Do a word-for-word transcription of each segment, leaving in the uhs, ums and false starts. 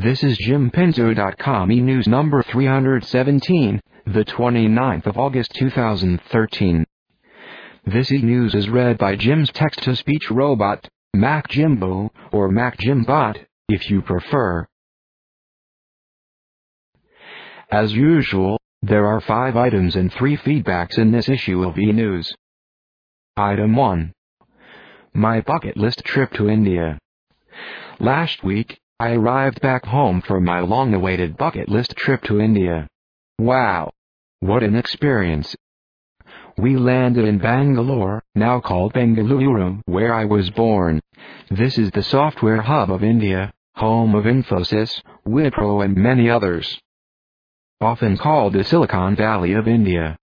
This is jim pinto dot com e-news number three hundred seventeen, the twenty-ninth of August two thousand thirteen. This e-news is read by Jim's text-to-speech robot, Mac Jimbo, or Mac Jimbot, if you prefer. As usual, there are five items and three feedbacks in this issue of e-news. Item one. My bucket list trip to India. Last week, I arrived back home for my long-awaited bucket list trip to India. Wow! What an experience! We landed in Bangalore, now called Bengaluru, where I was born. This is the software hub of India, home of Infosys, Wipro and many others. Often called the Silicon Valley of India.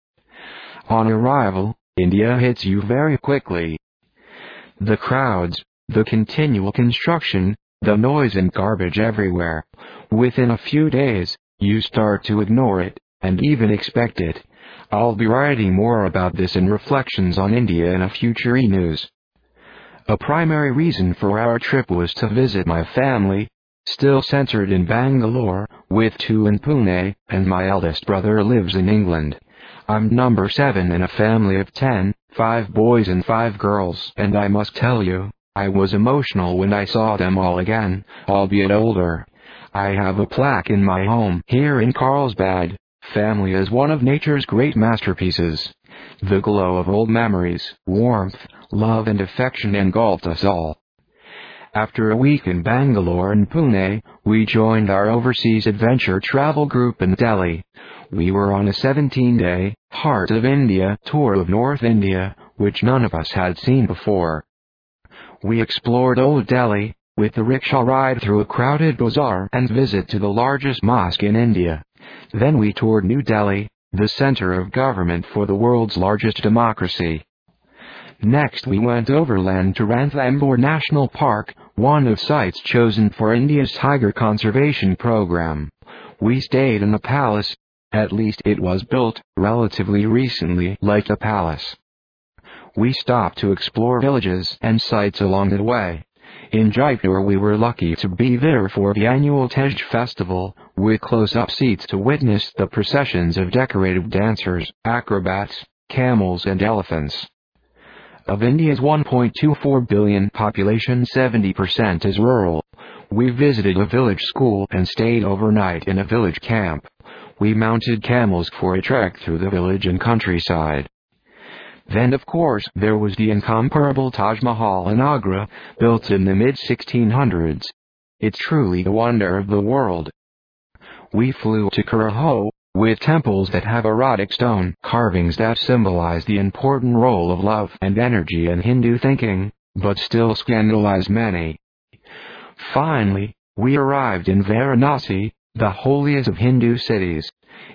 On arrival, India hits you very quickly. The crowds, the continual construction, the noise and garbage everywhere. Within a few days, you start to ignore it, and even expect it. I'll be writing more about this in Reflections on India in a future e-news. A primary reason for our trip was to visit my family, still centered in Bangalore, with two in Pune, and my eldest brother lives in England. I'm number seven in a family of ten, five boys and five girls, and I must tell you, I was emotional when I saw them all again, albeit older. I have a plaque in my home here in Carlsbad. Family is one of nature's great masterpieces. The glow of old memories, warmth, love and affection engulfed us all. After a week in Bangalore and Pune, we joined our overseas adventure travel group in Delhi. We were on a seventeen-day, Heart of India tour of North India, which none of us had seen before. We explored Old Delhi, with a rickshaw ride through a crowded bazaar and visit to the largest mosque in India. Then we toured New Delhi, the center of government for the world's largest democracy. Next we went overland to Ranthambore National Park, one of sites chosen for India's tiger conservation program. We stayed in a palace, at least it was built relatively recently like a palace. We stopped to explore villages and sites along the way. In Jaipur we were lucky to be there for the annual Teej festival, with close-up seats to witness the processions of decorated dancers, acrobats, camels and elephants. Of India's one point two four billion population, seventy percent is rural. We visited a village school and stayed overnight in a village camp. We mounted camels for a trek through the village and countryside. Then of course there was the incomparable Taj Mahal in Agra, built in the mid sixteen hundreds. It's truly the wonder of the world. We flew to Khajuraho, with temples that have erotic stone carvings that symbolize the important role of love and energy in Hindu thinking, but still scandalize many. Finally, we arrived in Varanasi, the holiest of Hindu cities.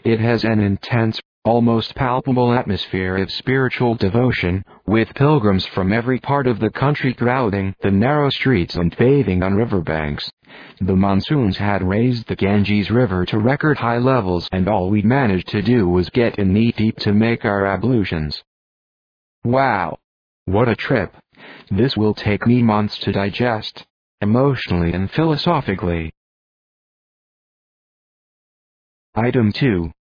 It has an intense, almost palpable atmosphere of spiritual devotion, with pilgrims from every part of the country crowding the narrow streets and bathing on riverbanks. The monsoons had raised the Ganges River to record high levels and all we managed to do was get in knee-deep to make our ablutions. Wow! What a trip! This will take me months to digest, emotionally and philosophically. Item two.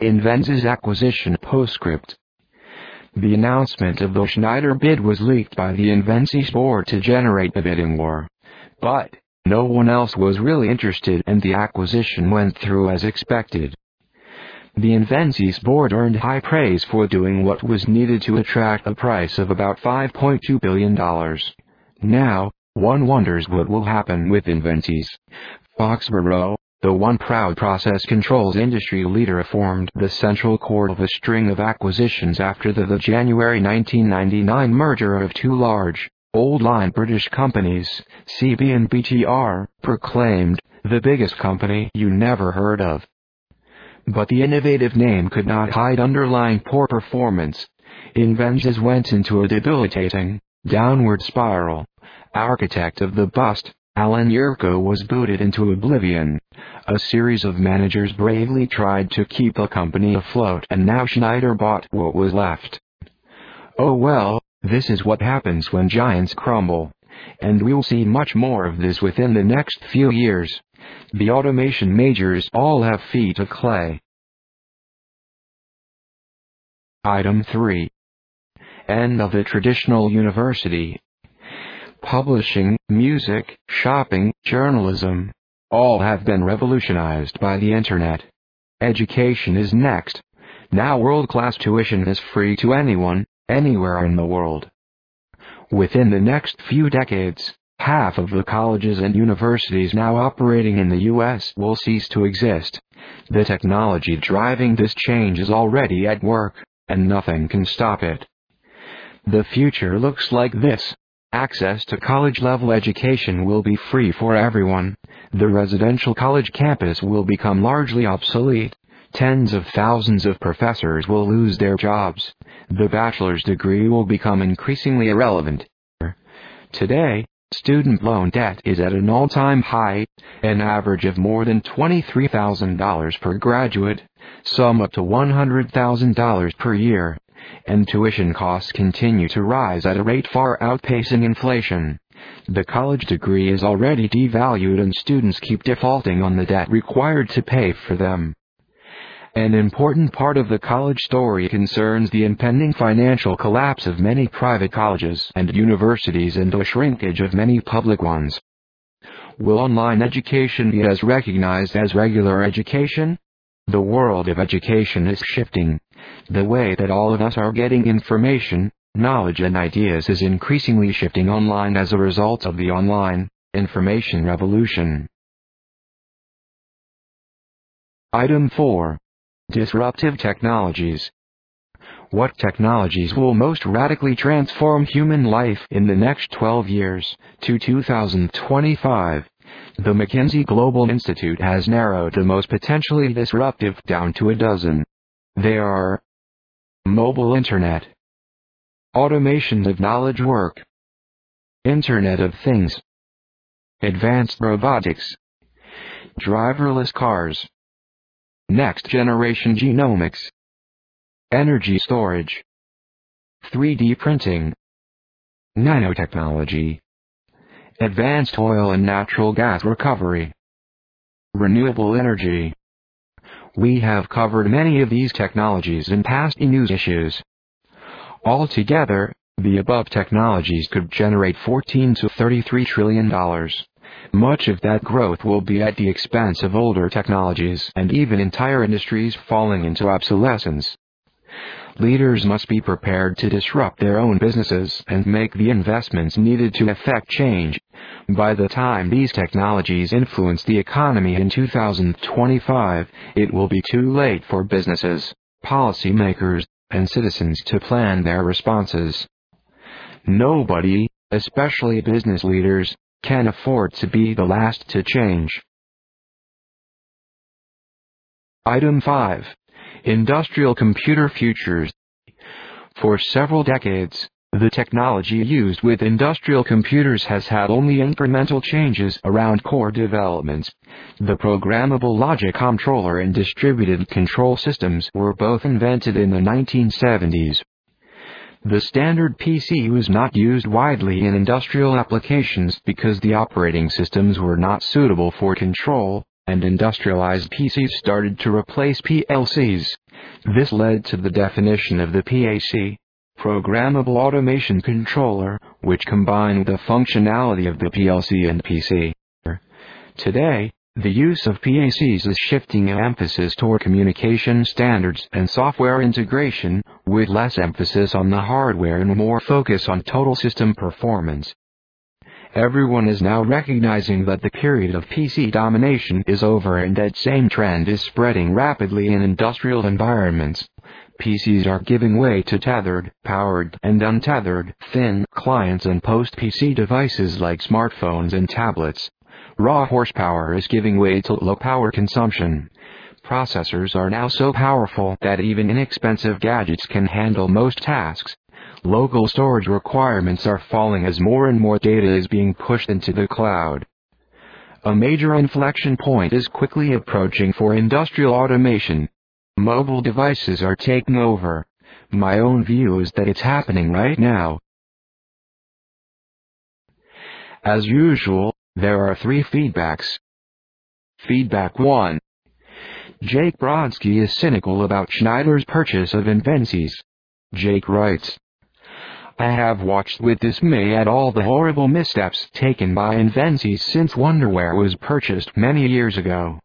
Invensys acquisition postscript. The announcement of the Schneider bid was leaked by the Invensys board to generate a bidding war. But, no one else was really interested and the acquisition went through as expected. The Invensys board earned high praise for doing what was needed to attract a price of about five point two billion dollars. Now, one wonders what will happen with Invensys. Foxboro, the one proud process controls industry leader, formed the central core of a string of acquisitions after the, the January nineteen ninety-nine merger of two large, old-line British companies, C B and B T R, proclaimed, "The biggest company you never heard of." But the innovative name could not hide underlying poor performance. Invensys went into a debilitating, downward spiral. Architect of the bust, Alan Yurko, was booted into oblivion. A series of managers bravely tried to keep the company afloat and now Schneider bought what was left. Oh well, this is what happens when giants crumble. And we'll see much more of this within the next few years. the automation majors all have feet of clay. Item three. End of the traditional university. Publishing, music, shopping, journalism, all have been revolutionized by the internet. Education is next. Now world-class tuition is free to anyone, anywhere in the world. Within the next few decades, half of the colleges and universities now operating in the U S will cease to exist. The technology driving this change is already at work, and nothing can stop it. The future looks like this. Access to college-level education will be free for everyone. The residential college campus will become largely obsolete. Tens of thousands of professors will lose their jobs. The bachelor's degree will become increasingly irrelevant. Today, student loan debt is at an all-time high, an average of more than twenty-three thousand dollars per graduate, some up to one hundred thousand dollars per year. And tuition costs continue to rise at a rate far outpacing inflation. The college degree is already devalued and students keep defaulting on the debt required to pay for them. An important part of the college story concerns the impending financial collapse of many private colleges and universities and the shrinkage of many public ones. Will online education be as recognized as regular education? The world of education is shifting. The way that all of us are getting information, knowledge and ideas is increasingly shifting online as a result of the online information revolution. Item four. Disruptive technologies. What technologies will most radically transform human life in the next twelve years, to two thousand twenty-five? The McKinsey Global Institute has narrowed the most potentially disruptive down to a dozen. They are: mobile internet, automation of knowledge work, Internet of Things, advanced robotics, driverless cars, next-generation genomics, energy storage, three D printing, nanotechnology, advanced oil and natural gas recovery, renewable energy. We have covered many of these technologies in past news issues. Altogether, the above technologies could generate fourteen to thirty-three trillion dollars. Much of that growth will be at the expense of older technologies and even entire industries falling into obsolescence. Leaders must be prepared to disrupt their own businesses and make the investments needed to effect change. By the time these technologies influence the economy in two thousand twenty-five, it will be too late for businesses, policymakers, and citizens to plan their responses. Nobody, especially business leaders, can afford to be the last to change. Item five. Industrial computer futures. For several decades, the technology used with industrial computers has had only incremental changes around core developments. The programmable logic controller and distributed control systems were both invented in the nineteen seventies. The standard P C was not used widely in industrial applications because the operating systems were not suitable for control, and industrialized P Cs started to replace P L Cs. This led to the definition of the P A C, Programmable Automation Controller, which combined the functionality of the P L C and P C. Today, the use of P A Cs is shifting an emphasis toward communication standards and software integration, with less emphasis on the hardware and more focus on total system performance. Everyone is now recognizing that the period of P C domination is over and that same trend is spreading rapidly in industrial environments. P Cs are giving way to tethered, powered and untethered, thin clients and post-P C devices like smartphones and tablets. Raw horsepower is giving way to low power consumption. Processors are now so powerful that even inexpensive gadgets can handle most tasks. Local storage requirements are falling as more and more data is being pushed into the cloud. A major inflection point is quickly approaching for industrial automation. Mobile devices are taking over. My own view is that it's happening right now. As usual, there are three feedbacks. feedback one. Jake Brodsky is cynical about Schneider's purchase of Invensys. Jake writes, I have watched with dismay at all the horrible missteps taken by Invensys since Wonderware was purchased many years ago.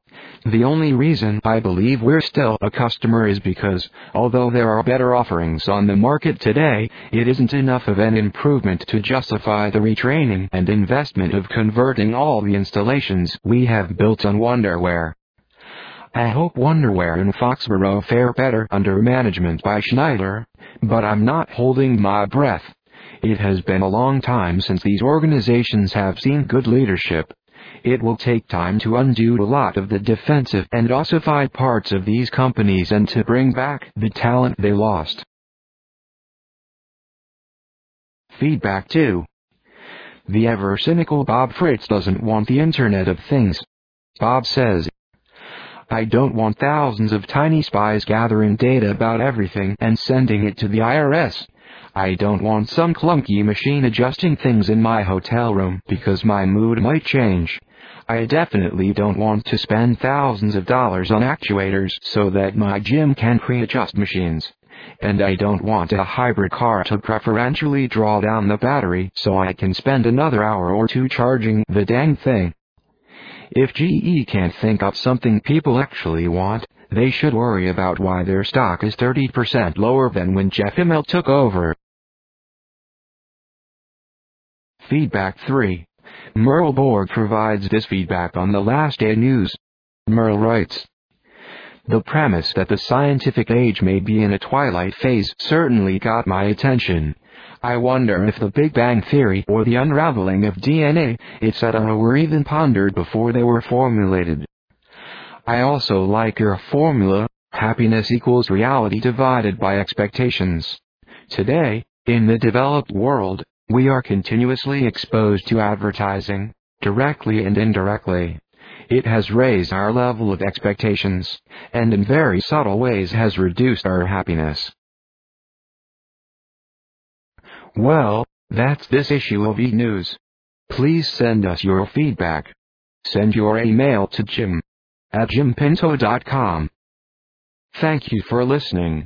The only reason I believe we're still a customer is because, although there are better offerings on the market today, it isn't enough of an improvement to justify the retraining and investment of converting all the installations we have built on Wonderware. I hope Wonderware and Foxboro fare better under management by Schneider, but I'm not holding my breath. It has been a long time since these organizations have seen good leadership. It will take time to undo a lot of the defensive and ossified parts of these companies and to bring back the talent they lost. Feedback two. The ever-cynical Bob Fritz doesn't want the Internet of Things. Bob says, I don't want thousands of tiny spies gathering data about everything and sending it to the I R S. I don't want some clunky machine adjusting things in my hotel room because my mood might change. I definitely don't want to spend thousands of dollars on actuators so that my gym can pre-adjust machines. And I don't want a hybrid car to preferentially draw down the battery so I can spend another hour or two charging the dang thing. If G E can't think up something people actually want, they should worry about why their stock is thirty percent lower than when Jeff Immelt took over. Feedback three. Merle Borg provides this feedback on the Last Day News. Merle writes, the premise that the scientific age may be in a twilight phase certainly got my attention. I wonder if the Big Bang Theory or the unraveling of D N A, et cetera were even pondered before they were formulated. I also like your formula, happiness equals reality divided by expectations. Today, in the developed world, we are continuously exposed to advertising, directly and indirectly. It has raised our level of expectations, and in very subtle ways has reduced our happiness. Well, that's this issue of e-news. Please send us your feedback. Send your email to jim at jimpinto dot com. Thank you for listening.